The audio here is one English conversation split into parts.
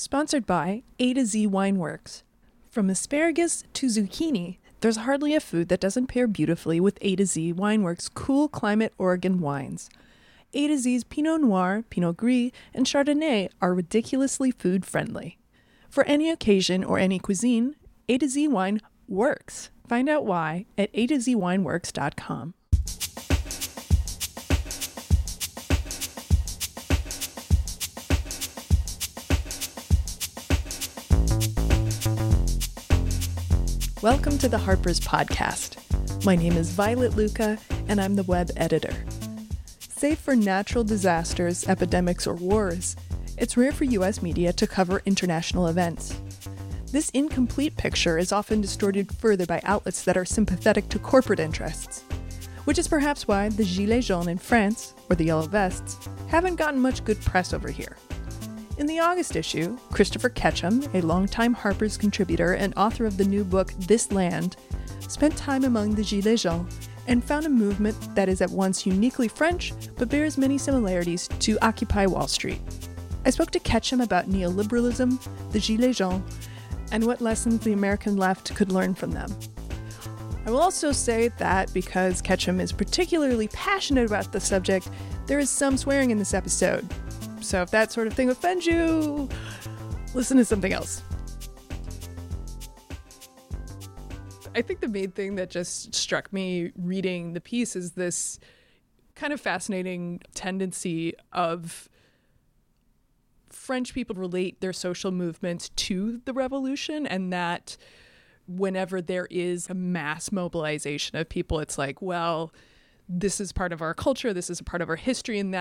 Sponsored by A to Z Wine Works. From asparagus to zucchini, there's hardly a food that doesn't pair beautifully with A to Z Wine Works' cool climate Oregon wines. A to Z's Pinot Noir, Pinot Gris, and Chardonnay are ridiculously food-friendly. For any occasion or any cuisine, A to Z Wine works. Find out why at atozwineworks.com. Welcome to the Harper's Podcast. My name is Violet Lucca, and I'm the web editor. Save for natural disasters, epidemics, or wars, it's rare for U.S. media to cover international events. This incomplete picture is often distorted further by outlets that are sympathetic to corporate interests, which is perhaps why the Gilets Jaunes in France, or the Yellow Vests, haven't gotten much good press over here. In the August issue, Christopher Ketcham, a longtime Harper's contributor and author of the new book This Land, spent time among the Gilets Jaunes and found a movement that is at once uniquely French but bears many similarities to Occupy Wall Street. I spoke to Ketcham about neoliberalism, the Gilets Jaunes, and what lessons the American left could learn from them. I will also say that because Ketcham is particularly passionate about the subject, there is some swearing in this episode. So if that sort of thing offends you, listen to something else. I think the main thing that just struck me reading the piece is this kind of fascinating tendency of French people to relate their social movements to the revolution, and that whenever there is a mass mobilization of people, it's like, well, this is part of our culture, this is a part of our history, and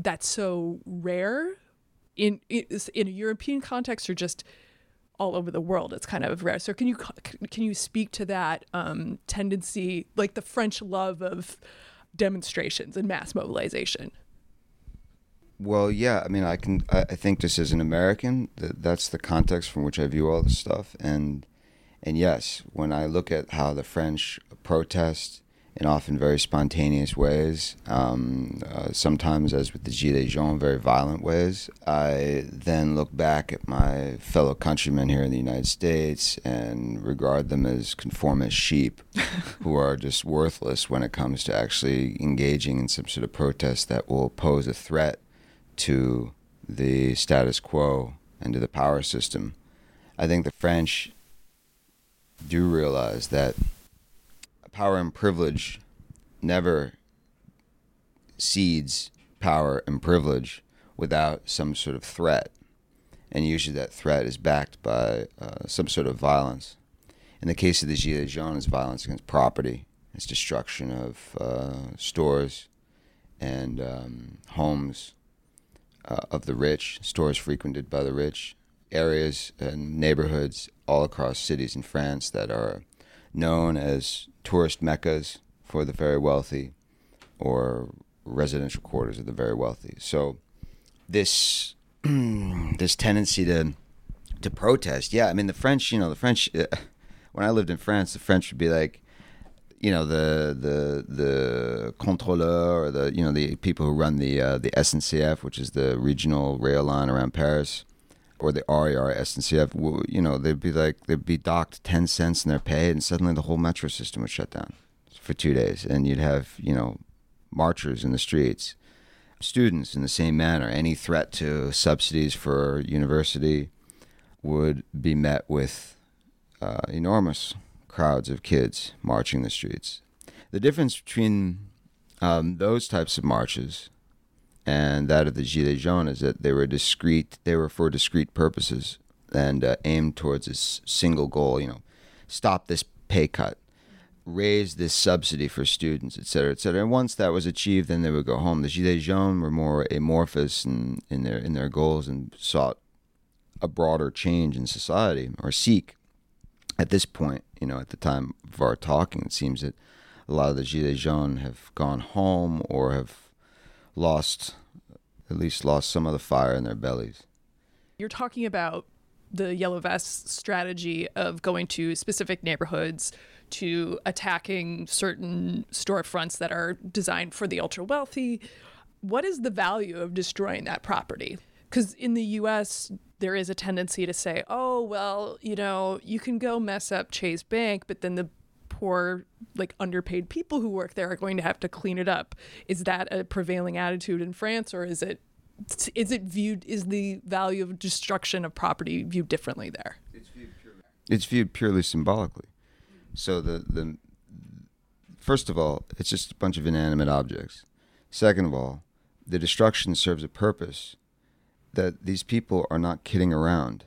that's so rare in a European context or just all over the world. It's kind of rare. So can you speak to that tendency, like the French love of demonstrations and mass mobilization? Well, yeah. I mean, I think just as an American, that's the context from which I view all this stuff. And yes, when I look at how the French protest in often very spontaneous ways, sometimes, as with the Gilets Jaunes, very violent ways, I then look back at my fellow countrymen here in the United States and regard them as conformist sheep who are just worthless when it comes to actually engaging in some sort of protest that will pose a threat to the status quo and to the power system. I think the French do realize that power and privilege never cedes power and privilege without some sort of threat. And usually that threat is backed by some sort of violence. In the case of the Gilets Jaunes, it's violence against property. It's destruction of stores and homes of the rich, stores frequented by the rich, areas and neighborhoods all across cities in France that are known as tourist meccas for the very wealthy or residential quarters of the very wealthy. So this this tendency to protest, yeah, I mean, the French, when I lived in France, the French would be like, you know, the contrôleur, or the, you know, the people who run the SNCF, which is the regional rail line around Paris, or the RER, SNCF, you know, they'd be docked 10 cents in their pay, and suddenly the whole metro system would shut down for 2 days. And you'd have, you know, marchers in the streets, students in the same manner. Any threat to subsidies for university would be met with enormous crowds of kids marching the streets. The difference between those types of marches and that of the Gilets Jaunes is that they were discrete. They were for discrete purposes and aimed towards a single goal. You know, stop this pay cut, raise this subsidy for students, et cetera, et cetera. And once that was achieved, then they would go home. The Gilets Jaunes were more amorphous in their goals and sought a broader change in society, or seek. At this point, you know, at the time of our talking, it seems that a lot of the Gilets Jaunes have gone home or have lost some of the fire in their bellies. You're talking about the Yellow Vest strategy of going to specific neighborhoods, to attacking certain storefronts that are designed for the ultra wealthy. What is the value of destroying that property? Because in the US, there is a tendency to say, oh, well, you know, you can go mess up Chase Bank, but then the poor, like, underpaid people who work there are going to have to clean it up. Is that a prevailing attitude in France, or is it viewed, is the value of destruction of property viewed differently there? It's viewed purely symbolically. So the first of all, it's just a bunch of inanimate objects. Second of all, the destruction serves a purpose, that these people are not kidding around,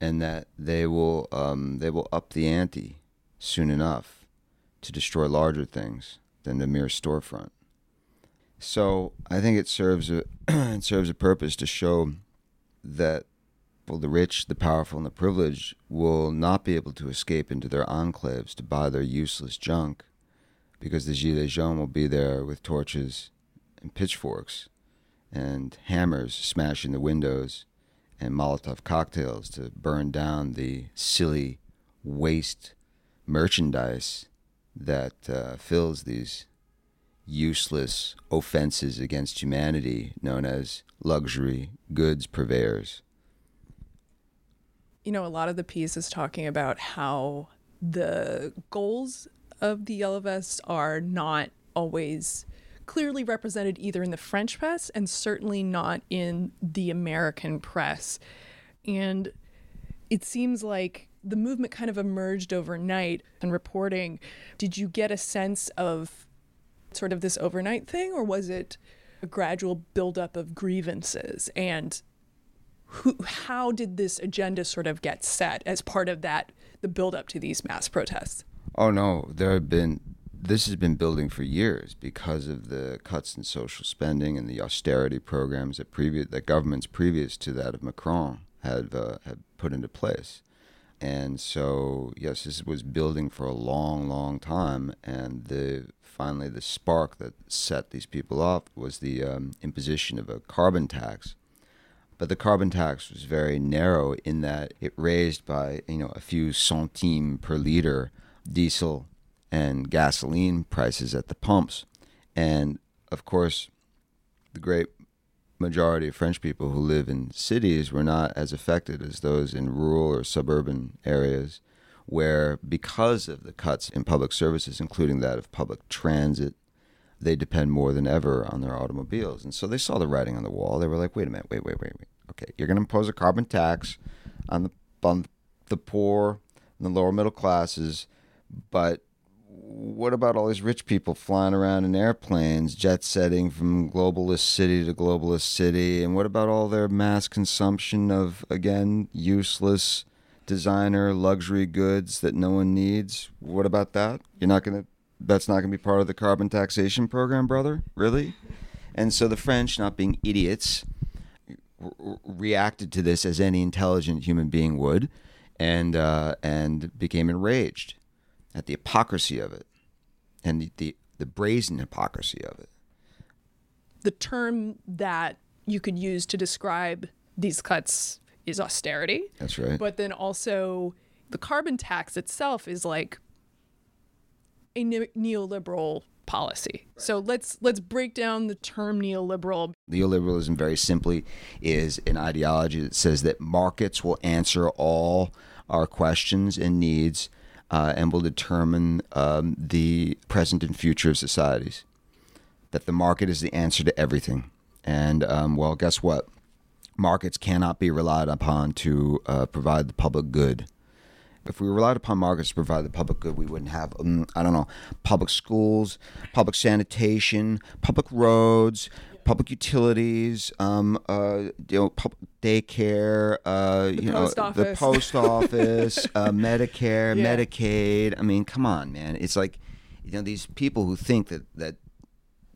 and that they will up the ante soon enough to destroy larger things than the mere storefront. So I think it serves a it serves a purpose to show that, well, the rich, the powerful, and the privileged will not be able to escape into their enclaves to buy their useless junk, because the Gilets Jaunes will be there with torches and pitchforks and hammers smashing the windows and Molotov cocktails to burn down the silly waste merchandise that fills these useless offenses against humanity known as luxury goods purveyors. You know, a lot of the piece is talking about how the goals of the Yellow Vests are not always clearly represented either in the French press and certainly not in the American press. And it seems like the movement kind of emerged overnight in reporting. Did you get a sense of sort of this overnight thing, or was it a gradual buildup of grievances? And how did this agenda sort of get set as part of that, the buildup to these mass protests? Oh no, this has been building for years because of the cuts in social spending and the austerity programs that governments previous to that of Macron had put into place. And so, yes, this was building for a long, long time, and finally the spark that set these people off was the imposition of a carbon tax. But the carbon tax was very narrow in that it raised by, you know, a few centimes per liter diesel and gasoline prices at the pumps. And, of course, the great majority of French people who live in cities were not as affected as those in rural or suburban areas where, because of the cuts in public services, including that of public transit, they depend more than ever on their automobiles. And so they saw the writing on the wall. They were like, wait a minute, wait. Okay, you're going to impose a carbon tax on the poor and the lower middle classes, but what about all these rich people flying around in airplanes, jet-setting from globalist city to globalist city? And what about all their mass consumption of, again, useless designer luxury goods that no one needs? What about that? That's not going to be part of the carbon taxation program, brother? Really? And so the French, not being idiots, reacted to this as any intelligent human being would, and became enraged at the hypocrisy of it, and the brazen hypocrisy of it. The term that you could use to describe these cuts is austerity. That's right. But then also the carbon tax itself is like a neoliberal policy. Right. So let's break down the term neoliberal. Neoliberalism, very simply, is an ideology that says that markets will answer all our questions and needs and will determine the present and future of societies. That the market is the answer to everything. And, well, guess what? Markets cannot be relied upon to provide the public good. If we relied upon markets to provide the public good, we wouldn't have, public schools, public sanitation, public roads, public utilities, public daycare, the post office, Medicare, yeah. Medicaid. I mean, come on, man. It's like, you know, these people who think that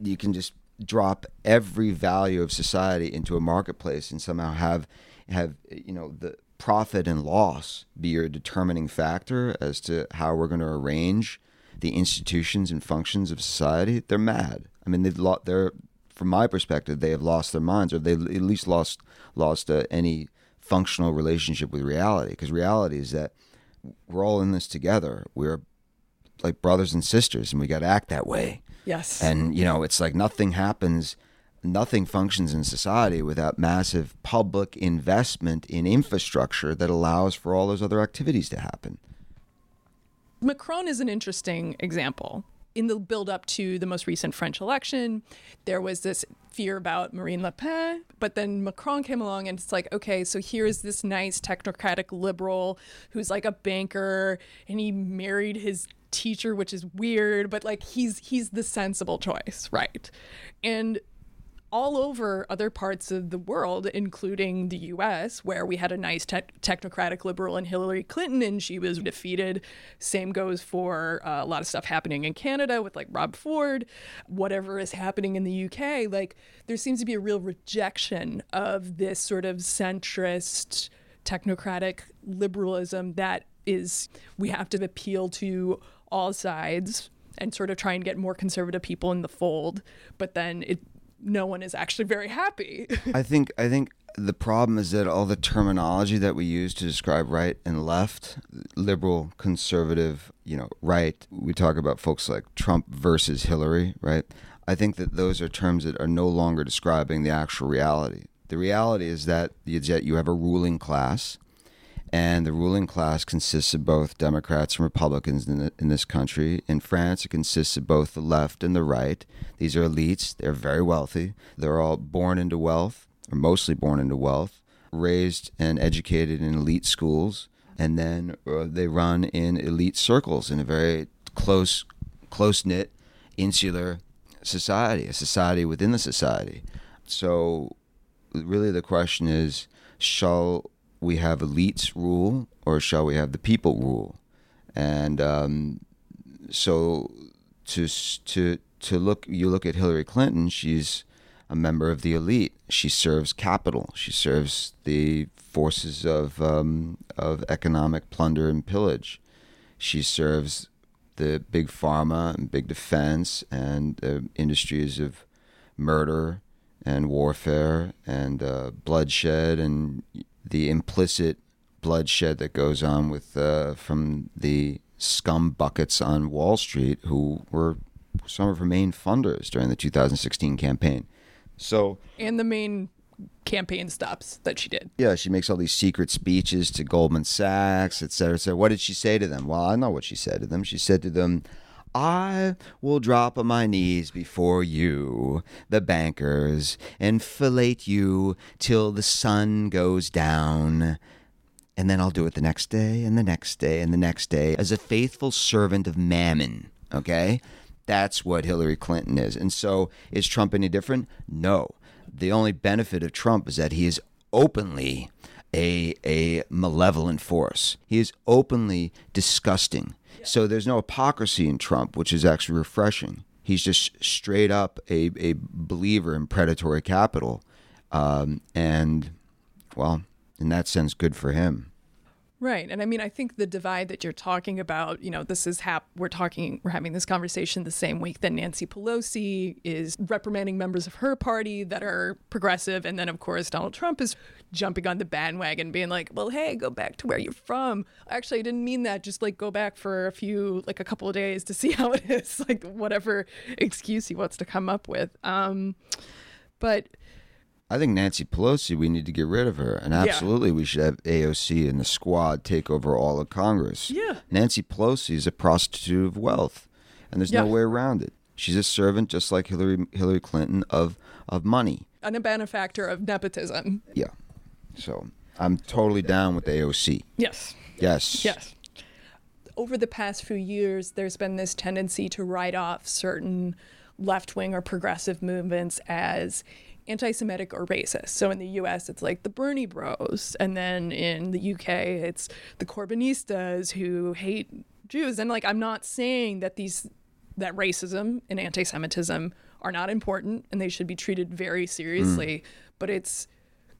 you can just drop every value of society into a marketplace and somehow have the profit and loss be your determining factor as to how we're going to arrange the institutions and functions of society. They're mad. I mean, from my perspective, they have lost their minds, or they at least lost any functional relationship with reality. Because reality is that we're all in this together. We're like brothers and sisters, and we got to act that way. Yes. And, you know, it's like nothing happens nothing functions in society without massive public investment in infrastructure that allows for all those other activities to happen. Macron is an interesting example. In the build-up to the most recent French election, there was this fear about Marine Le Pen, but then Macron came along and it's like, okay, so here's this nice technocratic liberal who's like a banker and he married his teacher, which is weird, but like he's the sensible choice, right? And all over other parts of the world, including the U.S., where we had a nice technocratic liberal in Hillary Clinton, and she was defeated. Same goes for a lot of stuff happening in Canada with, like, Rob Ford. Whatever is happening in the U.K., like, there seems to be a real rejection of this sort of centrist technocratic liberalism that is, we have to appeal to all sides and sort of try and get more conservative people in the fold, but then no one is actually very happy. I think the problem is that all the terminology that we use to describe right and left, liberal, conservative, right, we talk about folks like Trump versus Hillary, right? I think that those are terms that are no longer describing the actual reality. The reality is that you have a ruling class, and the ruling class consists of both Democrats and Republicans in this country. In France, it consists of both the left and the right. These are elites. They're very wealthy. They're all born into wealth, or mostly born into wealth, raised and educated in elite schools, and then they run in elite circles in a very close-knit, insular society, a society within the society. So really the question is, shall we have elites rule, or shall we have the people rule? And so you look at Hillary Clinton, she's a member of the elite. She serves capital. She serves the forces of economic plunder and pillage. She serves the big pharma and big defense and industries of murder and warfare and bloodshed and the implicit bloodshed that goes on with from the scum buckets on Wall Street, who were some of her main funders during the 2016 campaign. And the main campaign stops that she did. Yeah, she makes all these secret speeches to Goldman Sachs, et cetera, et cetera. What did she say to them? Well, I know what she said to them. She said to them, "I will drop on my knees before you, the bankers, and fellate you till the sun goes down. And then I'll do it the next day and the next day and the next day as a faithful servant of mammon." Okay? That's what Hillary Clinton is. And so is Trump any different? No. The only benefit of Trump is that he is openly a malevolent force. He is openly disgusting. So there's no hypocrisy in Trump, which is actually refreshing. He's just straight up a believer in predatory capital. And, well, in that sense, good for him. Right. And I mean, I think the divide that you're talking about, this is we're having this conversation the same week that Nancy Pelosi is reprimanding members of her party that are progressive. And then, of course, Donald Trump is jumping on the bandwagon being like, well, hey, go back to where you're from. Actually, I didn't mean that. Just like go back for a couple of days to see how it is, like whatever excuse he wants to come up with. But I think Nancy Pelosi, we need to get rid of her. And absolutely, we should have AOC and the squad take over all of Congress. Yeah. Nancy Pelosi is a prostitute of wealth, and there's no way around it. She's a servant, just like Hillary Clinton, of money. And a benefactor of nepotism. Yeah. So I'm totally down with AOC. Yes. Yes. Yes. Over the past few years, there's been this tendency to write off certain left-wing or progressive movements as anti-Semitic or racist. So in the U.S., it's like the Bernie bros. And then in the U.K., it's the Corbynistas who hate Jews. And I'm not saying that that racism and anti-Semitism are not important and they should be treated very seriously. But it's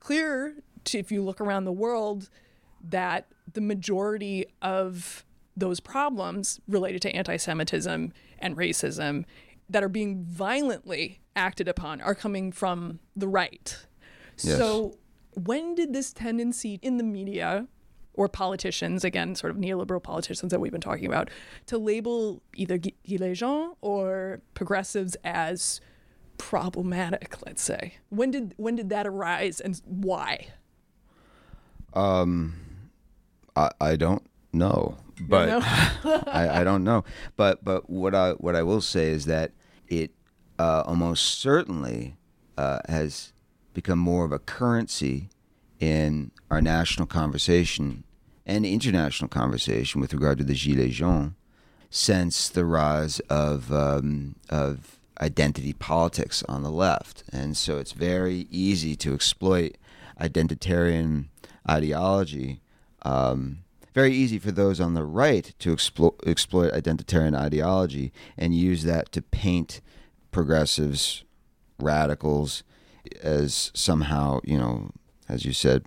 clear if you look around the world that the majority of those problems related to anti-Semitism and racism that are being violently acted upon are coming from the right. Yes. So when did this tendency in the media or politicians, again, sort of neoliberal politicians that we've been talking about, to label either Gilets Jaunes or progressives as problematic, let's say? When did that arise and why? I don't know, but I don't know. But what I will say is that it almost certainly has become more of a currency in our national conversation and international conversation with regard to the Gilets Jaunes since the rise of identity politics on the left. And so it's very easy to exploit identitarian ideology. Very easy for those on the right to exploit identitarian ideology and use that to paint progressives, radicals, as somehow, you know, as you said,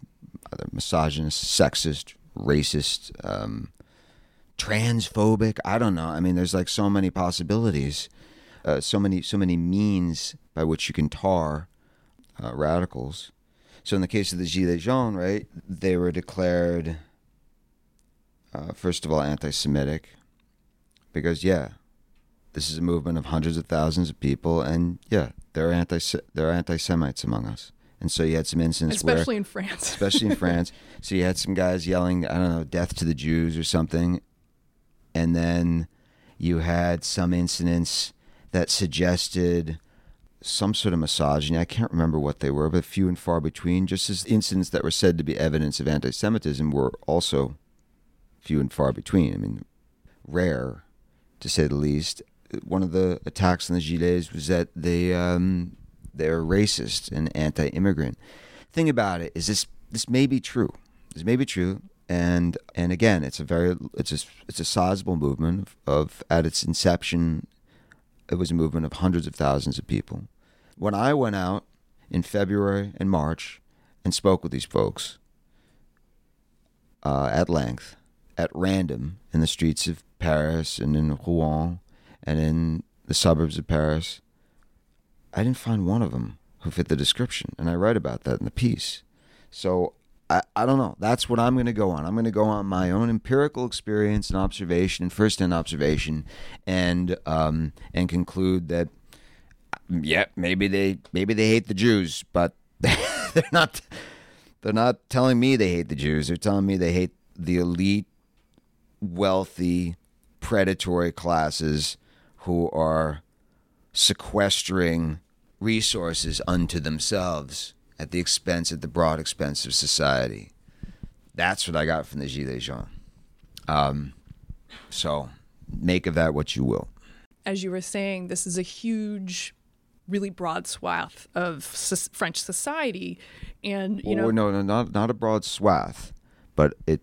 either misogynist, sexist, racist, transphobic. I don't know. I mean, there's like so many possibilities, so many means by which you can tar radicals. So in the case of the Gilets Jaunes, right, they were declared, first of all, anti-Semitic, because, yeah, this is a movement of hundreds of thousands of people, and, yeah, there are anti-Semites among us. And so you had some incidents especially in France. So you had some guys yelling, I don't know, death to the Jews or something. And then you had some incidents that suggested some sort of misogyny. I can't remember what they were, but few and far between. Just as incidents that were said to be evidence of anti-Semitism were also few and far between. I mean, rare, to say the least. One of the attacks on the Gilets was that they're racist and anti-immigrant. The thing about it is this may be true. This may be true. And again, it's a sizable movement of at its inception, it was a movement of hundreds of thousands of people. When I went out in February and March and spoke with these folks at length, at random, in the streets of Paris and in Rouen and in the suburbs of Paris, I didn't find one of them who fit the description, and I write about that in the piece. So I don't know. That's what I'm going to go on. I'm going to go on my own empirical experience and observation, first-hand observation, and conclude that, yeah, maybe they hate the Jews, but they're not telling me they hate the Jews. They're telling me they hate the elite, wealthy, predatory classes who are sequestering resources unto themselves at the expense, at the broad expense of society. That's what I got from the Gilets Jaunes. So make of that what you will. As you were saying, this is a huge, really broad swath of French society, and you know, not a broad swath, but it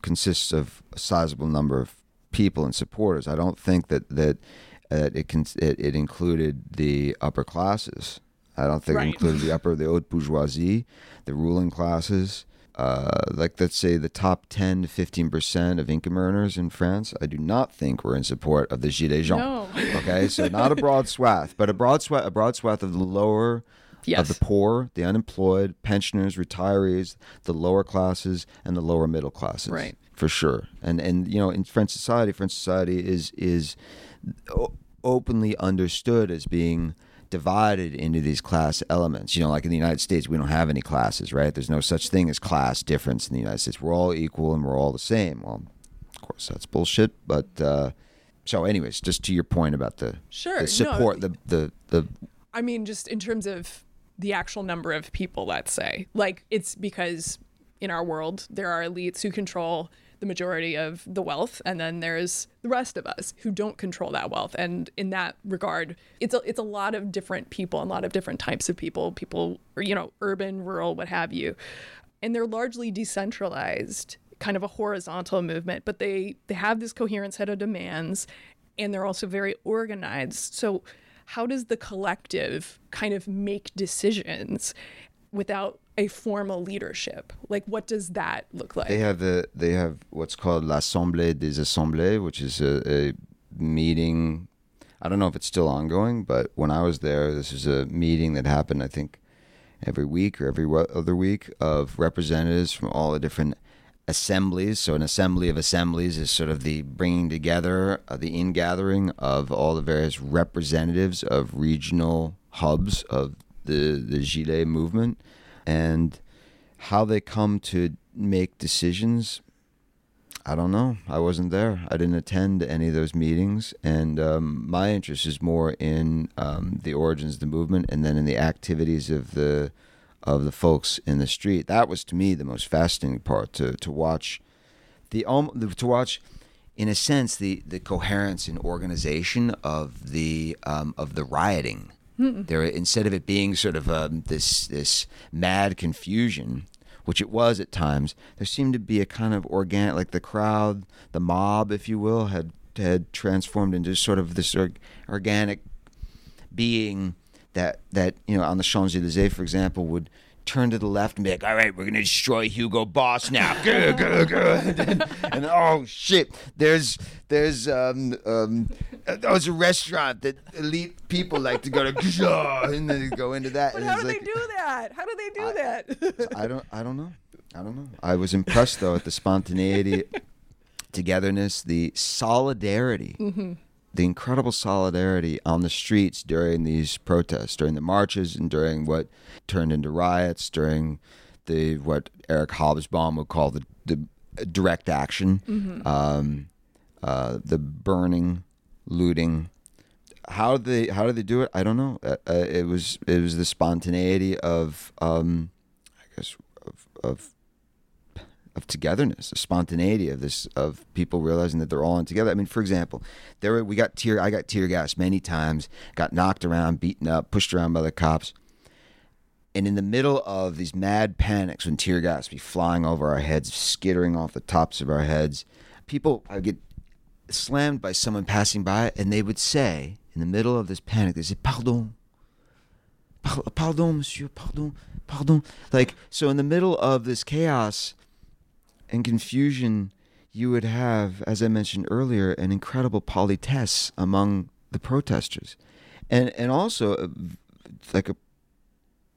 consists of a sizable number of people and supporters. I don't think that. It included the upper classes. I don't think it included the haute bourgeoisie, the ruling classes, like let's say the top 10 to 15% of income earners in France. I do not think we're in support of the Gilets Jaunes. No. Okay, so not a broad swath, but a broad swath of the lower, yes, of the poor, the unemployed, pensioners, retirees, the lower classes, and the lower middle classes. Right, for sure. And you know, in French society is openly understood as being divided into these class elements. You know, like in the United States, we don't have any classes, right? There's no such thing as class difference in the United States. We're all equal and we're all the same. Well, of course, that's bullshit. But so anyways, just to your point about the support, I mean, just in terms of the actual number of people, let's say, like it's because in our world, there are elites who control the majority of the wealth, and then there's the rest of us who don't control that wealth. And in that regard, it's a lot of different people and a lot of different types of people, you know, urban, rural, what have you. And they're largely decentralized, kind of a horizontal movement, but they have this coherent set of demands, and they're also very organized. So how does the collective kind of make decisions without a formal leadership? Like, what does that look like? They have what's called l'assemblée des assemblées, which is a meeting. I don't know if it's still ongoing, but when I was there, this is a meeting that happened, I think, every week or every other week, of representatives from all the different assemblies. So an assembly of assemblies is sort of the bringing together, the ingathering of all the various representatives of regional hubs of the Gilet movement, and how they come to make decisions, I don't know. I wasn't there. I didn't attend any of those meetings, and my interest is more in the origins of the movement, and then in the activities of the folks in the street. That was, to me, the most fascinating part, to watch in a sense, the coherence and organization of the rioting. Mm-mm. There, instead of it being sort of this mad confusion, which it was at times, there seemed to be a kind of organic, like the crowd, the mob, if you will, had transformed into sort of this organic being that you know, on the Champs-Élysées, for example, would turn to the left and be like, all right, we're going to destroy Hugo Boss now. And oh, shit, there's a restaurant that elite people like to go to, and then go into that. But how do they do that? I don't know. I was impressed, though, at the spontaneity, togetherness, the solidarity, mm-hmm. the incredible solidarity on the streets during these protests, during the marches, and during what turned into riots, during what Eric Hobsbawm would call the direct action, mm-hmm. The burning, looting. How do they do it? I don't know. It was the spontaneity of togetherness, the spontaneity of people realizing that they're all in together. I mean, for example, I got tear gassed many times, got knocked around, beaten up, pushed around by the cops. And in the middle of these mad panics, when tear gas be flying over our heads, skittering off the tops of our heads, people, I would get slammed by someone passing by, and they would say, in the middle of this panic, they said, "Pardon. Pardon, monsieur, pardon, pardon." Like, so in the middle of this chaos and confusion, you would have, as I mentioned earlier, an incredible politesse among the protesters, and also like a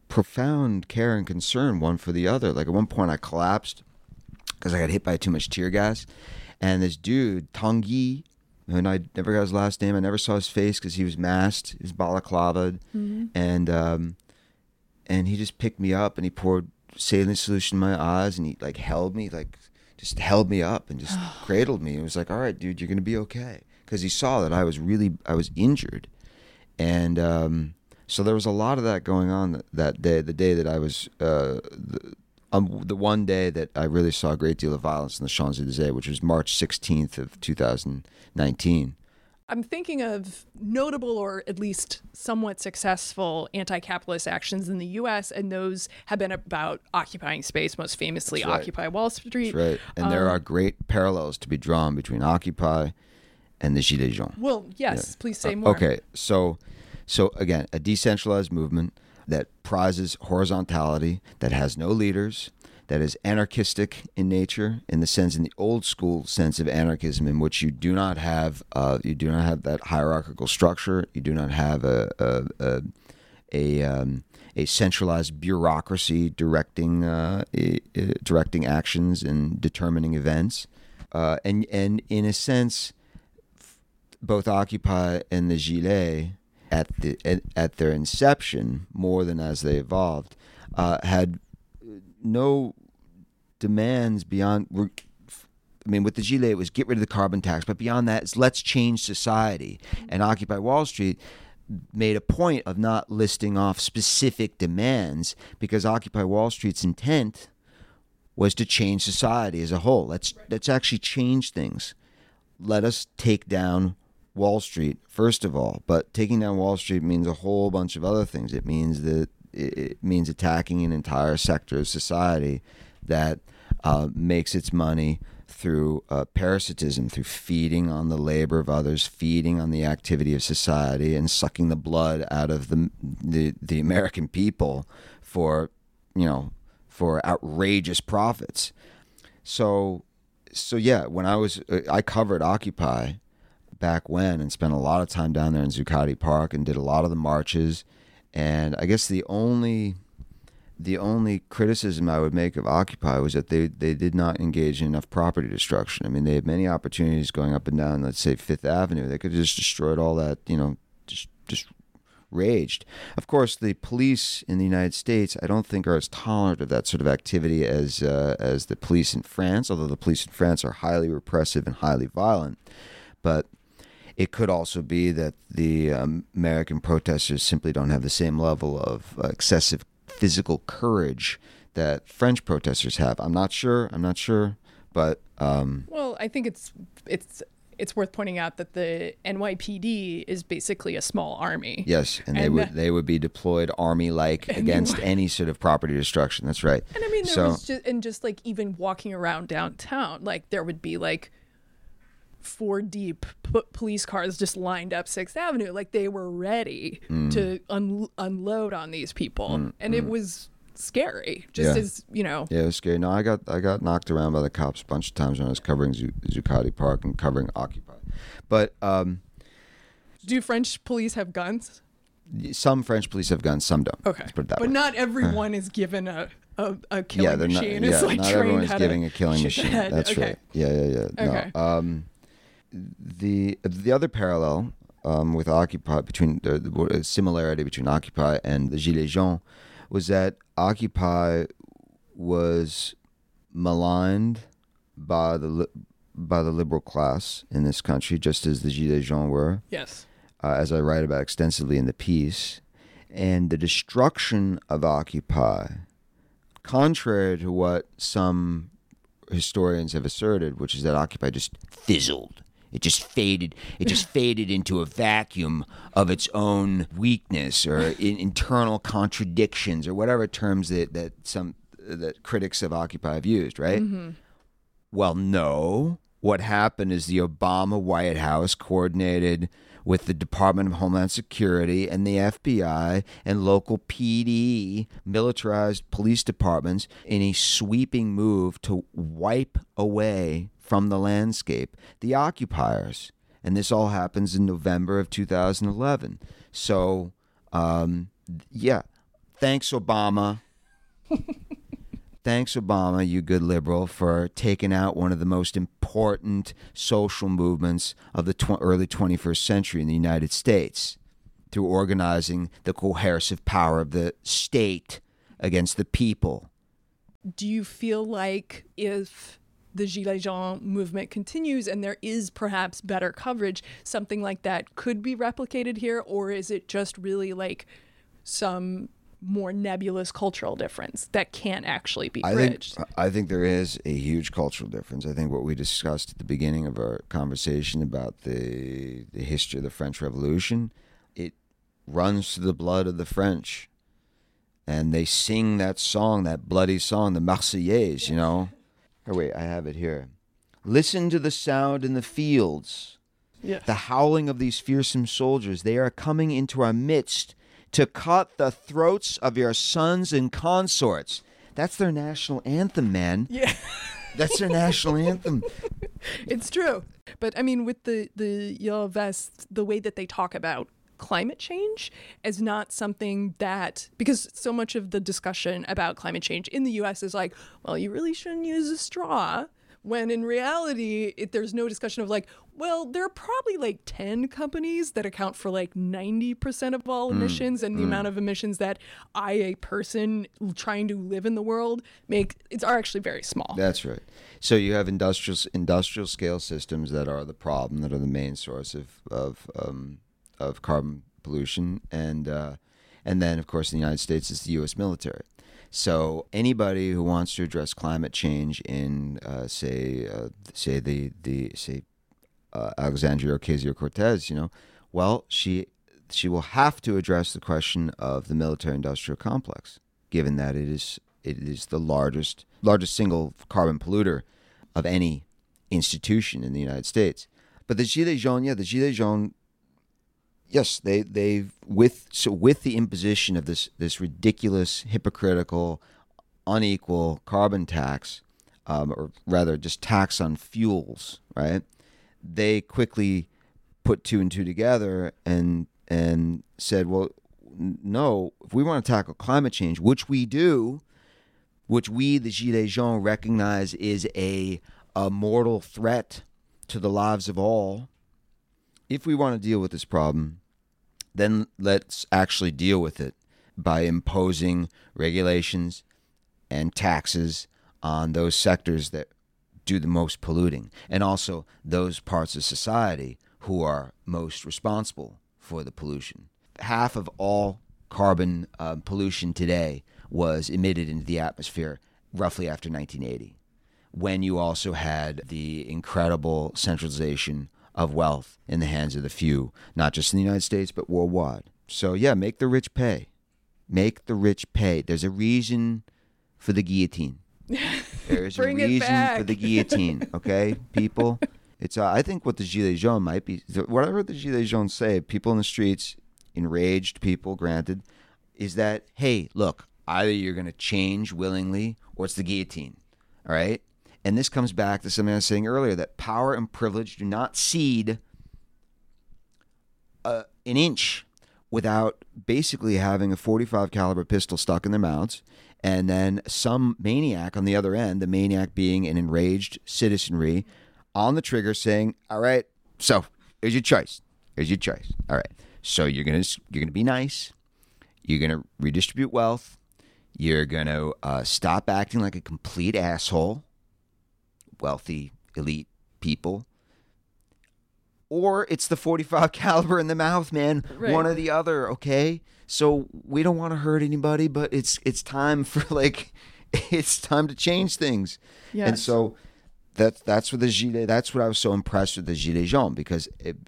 profound care and concern one for the other. Like, at one point I collapsed because I got hit by too much tear gas, and this dude Tongyi, and I never got his last name, I never saw his face because he was masked, he was balaclava'd, mm-hmm. and he just picked me up and he poured saline solution in my eyes, and he held me up and just cradled me. It was like, all right, dude, you're gonna be okay, because he saw that I was injured, and so there was a lot of that going on that day, the day that I was the one day that I really saw a great deal of violence in the Champs-Élysées, which was March 16th of 2019. I'm thinking of notable, or at least somewhat successful, anti-capitalist actions in the U.S., and those have been about occupying space, most famously That's right. Occupy Wall Street. That's right. And there are great parallels to be drawn between Occupy and the Gilets Jaunes. Well, yes, yeah. Please say more. Okay, so again, a decentralized movement that prizes horizontality, that has no leaders, that is anarchistic in nature, in the old school sense of anarchism, in which you do not have that hierarchical structure, you do not have a centralized bureaucracy directing actions and determining events, and in a sense, both Occupy and the Gilets at their inception, more than as they evolved, had no demands beyond, I mean, with the Gilets, it was get rid of the carbon tax, but beyond that, it's let's change society. And Occupy Wall Street made a point of not listing off specific demands, because Occupy Wall Street's intent was to change society as a whole. Let's actually change things. Let us take down Wall Street, first of all. But taking down Wall Street means a whole bunch of other things. It means attacking an entire sector of society that makes its money through parasitism, through feeding on the labor of others, feeding on the activity of society, and sucking the blood out of the American people for outrageous profits. So yeah, when I covered Occupy back when, and spent a lot of time down there in Zuccotti Park, and did a lot of the marches. And I guess the only criticism I would make of Occupy was that they did not engage in enough property destruction. I mean, they had many opportunities going up and down, let's say, Fifth Avenue. They could have just destroyed all that, just raged. Of course, the police in the United States, I don't think, are as tolerant of that sort of activity as the police in France, although the police in France are highly repressive and highly violent. But it could also be that the American protesters simply don't have the same level of excessive physical courage that French protesters have. I'm not sure. But well, I think it's worth pointing out that the NYPD is basically a small army. Yes, and they would be deployed army-like against any sort of property destruction. That's right. And I mean, just like even walking around downtown, like there would be like 4 deep police cars just lined up Sixth Avenue, like they were ready to unload on these people, and it was scary. It was scary. No, I got knocked around by the cops a bunch of times when I was covering Zuccotti Park and covering Occupy. But do French police have guns? Some French police have guns, some don't. Okay, let's put it that way. But not everyone is given a killing machine. Not, it's like not everyone is giving a killing machine. That's okay. Right. Yeah. Okay. No. The other parallel with Occupy, between the similarity between Occupy and the Gilets Jaunes, was that Occupy was maligned by the liberal class in this country, just as the Gilets Jaunes were. Yes. As I write about extensively in the piece, and the destruction of Occupy, contrary to what some historians have asserted, which is that Occupy just fizzled. It just faded. It just faded into a vacuum of its own weakness or internal contradictions or whatever terms that critics of Occupy have used, right? Mm-hmm. Well, no. What happened is the Obama White House coordinated with the Department of Homeland Security and the FBI and local PD, militarized police departments, in a sweeping move to wipe away from the landscape the occupiers. And this all happens in November of 2011. So, thanks, Obama. Thanks, Obama, you good liberal, for taking out one of the most important social movements of the early 21st century in the United States through organizing the coercive power of the state against the people. Do you feel like if the Gilets Jaunes movement continues and there is perhaps better coverage, something like that could be replicated here? Or is it just really like some more nebulous cultural difference that can't actually be bridged? I think there is a huge cultural difference. I think what we discussed at the beginning of our conversation about the history of the French Revolution, it runs through the blood of the French. And they sing that song, that bloody song, the Marseillaise, you know. Oh, wait, I have it here. Listen to the sound in the fields. Yes. The howling of these fearsome soldiers. They are coming into our midst to cut the throats of your sons and consorts. That's their national anthem, man. Yeah. That's their national anthem. It's true. But I mean, with the yellow vest, the way that they talk about climate change is not something that, because so much of the discussion about climate change in the US is like, well, you really shouldn't use a straw. When in reality, there's no discussion of like, well, there are probably like 10 companies that account for like 90% of all emissions, and the amount of emissions that I, a person trying to live in the world, make are actually very small. That's right. So you have industrial scale systems that are the problem, that are the main source of carbon pollution, and then of course in the United States it's the U.S. military. So anybody who wants to address climate change in, say Alexandria Ocasio-Cortez, you know, well, she will have to address the question of the military-industrial complex, given that it is the largest single carbon polluter of any institution in the United States. But the Gilets Jaunes, yes, with the imposition of this ridiculous, hypocritical, unequal carbon tax, or rather just tax on fuels, right? They quickly put 2 and 2 together and said, well, no, if we want to tackle climate change, which we do, which we, the Gilets Jaunes, recognize is a mortal threat to the lives of all, if we want to deal with this problem, then let's actually deal with it by imposing regulations and taxes on those sectors that do the most polluting, and also those parts of society who are most responsible for the pollution. Half of all carbon pollution today was emitted into the atmosphere roughly after 1980, when you also had the incredible centralization of wealth in the hands of the few, not just in the United States, but worldwide. So yeah, make the rich pay. Make the rich pay. There's a reason for the guillotine. There's a reason for the guillotine, okay, people? It's I think what the Gilets Jaunes might be, whatever the Gilets Jaunes say, people in the streets, enraged people, granted, is that, hey, look, either you're going to change willingly or it's the guillotine, all right? And this comes back to something I was saying earlier, that power and privilege do not cede an inch without basically having a 45 caliber pistol stuck in their mouths, and then some maniac on the other end, the maniac being an enraged citizenry, on the trigger saying, all right, so here's your choice. Here's your choice. All right, so you're gonna be nice. You're going to redistribute wealth. You're going to stop acting like a complete asshole, wealthy, elite people. Or it's the 45 caliber in the mouth, man. Right. One or the other, okay? So we don't want to hurt anybody, but it's time for, like, it's time to change things. Yes. And so that's what I was so impressed with the Gilets Jaunes, because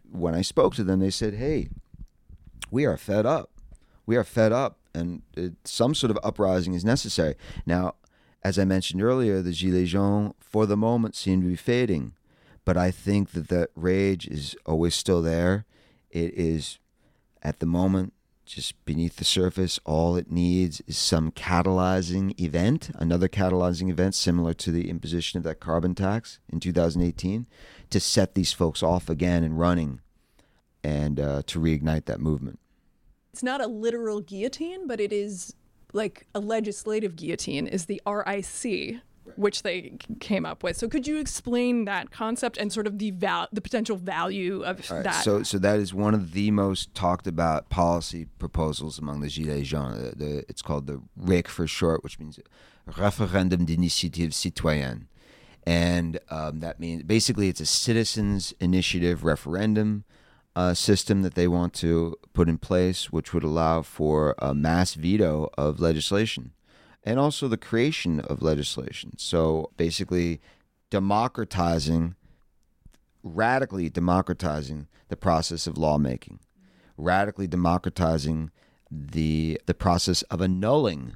when I spoke to them, they said, hey, we are fed up. We are fed up, and some sort of uprising is necessary. Now, as I mentioned earlier, the Gilets Jaunes, for the moment, seem to be fading. But I think that that rage is always still there. It is, at the moment, just beneath the surface. All it needs is some catalyzing event, another catalyzing event similar to the imposition of that carbon tax in 2018, to set these folks off again and running and to reignite that movement. It's not a literal guillotine, but it is like a legislative guillotine is the RIC. Which they came up with. So could you explain that concept and sort of the potential value of that? So that is one of the most talked about policy proposals among the Gilets Jaunes. It's called the RIC for short, which means Referendum d'Initiative Citoyenne. And that means basically it's a citizens' initiative referendum system that they want to put in place, which would allow for a mass veto of legislation. And also the creation of legislation. So basically radically democratizing the process of lawmaking, radically democratizing the process of annulling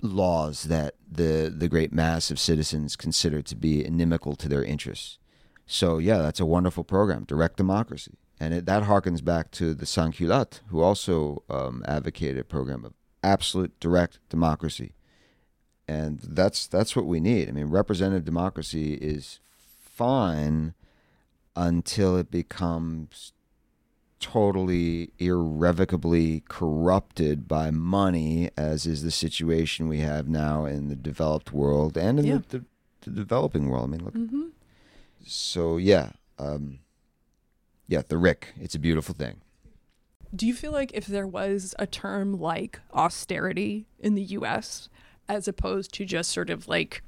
laws that the great mass of citizens consider to be inimical to their interests. So yeah, that's a wonderful program, direct democracy. And that harkens back to the sans-culottes, who also advocated a program of absolute direct democracy. And that's what we need. I mean, representative democracy is fine until it becomes totally irrevocably corrupted by money, as is the situation we have now in the developed world and in the developing world. I mean, look. Mm-hmm. So the RIC. It's a beautiful thing. Do you feel like if there was a term like austerity in the U.S., as opposed to just sort of like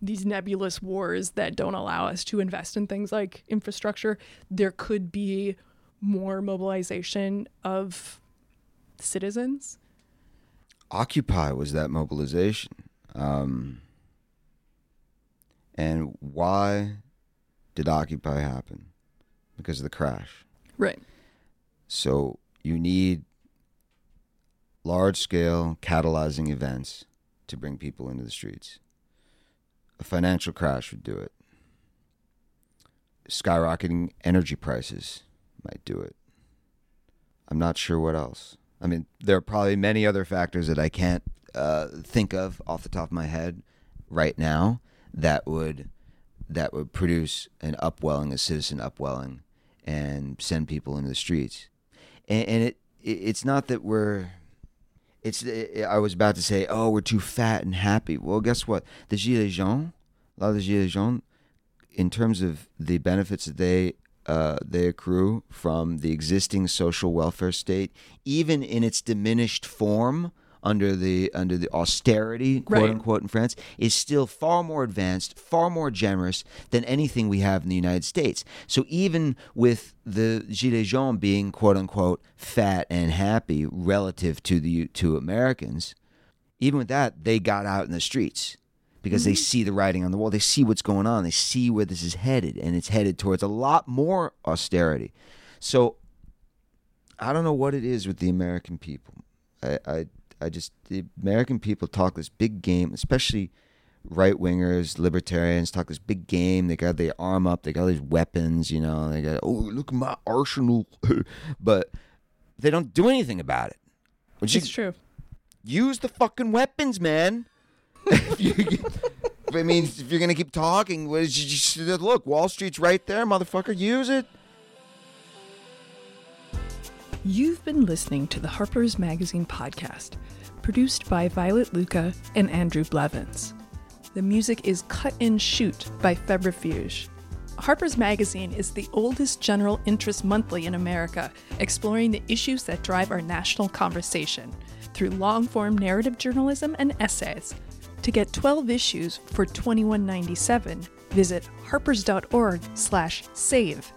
these nebulous wars that don't allow us to invest in things like infrastructure, there could be more mobilization of citizens? Occupy was that mobilization. And why did Occupy happen? Because of the crash. Right. So you need large scale catalyzing events to bring people into the streets. A financial crash would do it. Skyrocketing energy prices might do it. I'm not sure what else. I mean, there are probably many other factors that I can't think of off the top of my head right now that would produce an upwelling, a citizen upwelling, and send people into the streets. And it's not that we're... I was about to say, oh, we're too fat and happy. Well, guess what? The Gilets Jaunes, a lot of the Gilets Jaunes, in terms of the benefits that they they accrue from the existing social welfare state, even in its diminished form under the austerity, quote right. unquote, in France, is still far more advanced, far more generous than anything we have in the United States. So even with the Gilets Jaunes being, quote unquote, fat and happy relative to Americans, even with that, they got out in the streets. Because they see the writing on the wall. They see what's going on. They see where this is headed, and it's headed towards a lot more austerity. So I don't know what it is with the American people. I just, the American people talk this big game, especially right-wingers, libertarians talk this big game. They got their arm up. They got all these weapons, you know. They got, oh, look at my arsenal. But they don't do anything about it. It's true. Use the fucking weapons, man. I mean, if you're going to keep talking, look, Wall Street's right there, motherfucker. Use it. You've been listening to the Harper's Magazine podcast, produced by Violet Lucca and Andrew Blevins. The music is Cut and Shoot by Febrifuge. Harper's Magazine is the oldest general interest monthly in America, exploring the issues that drive our national conversation through long-form narrative journalism and essays. To get 12 issues for $21.97, visit harpers.org/save.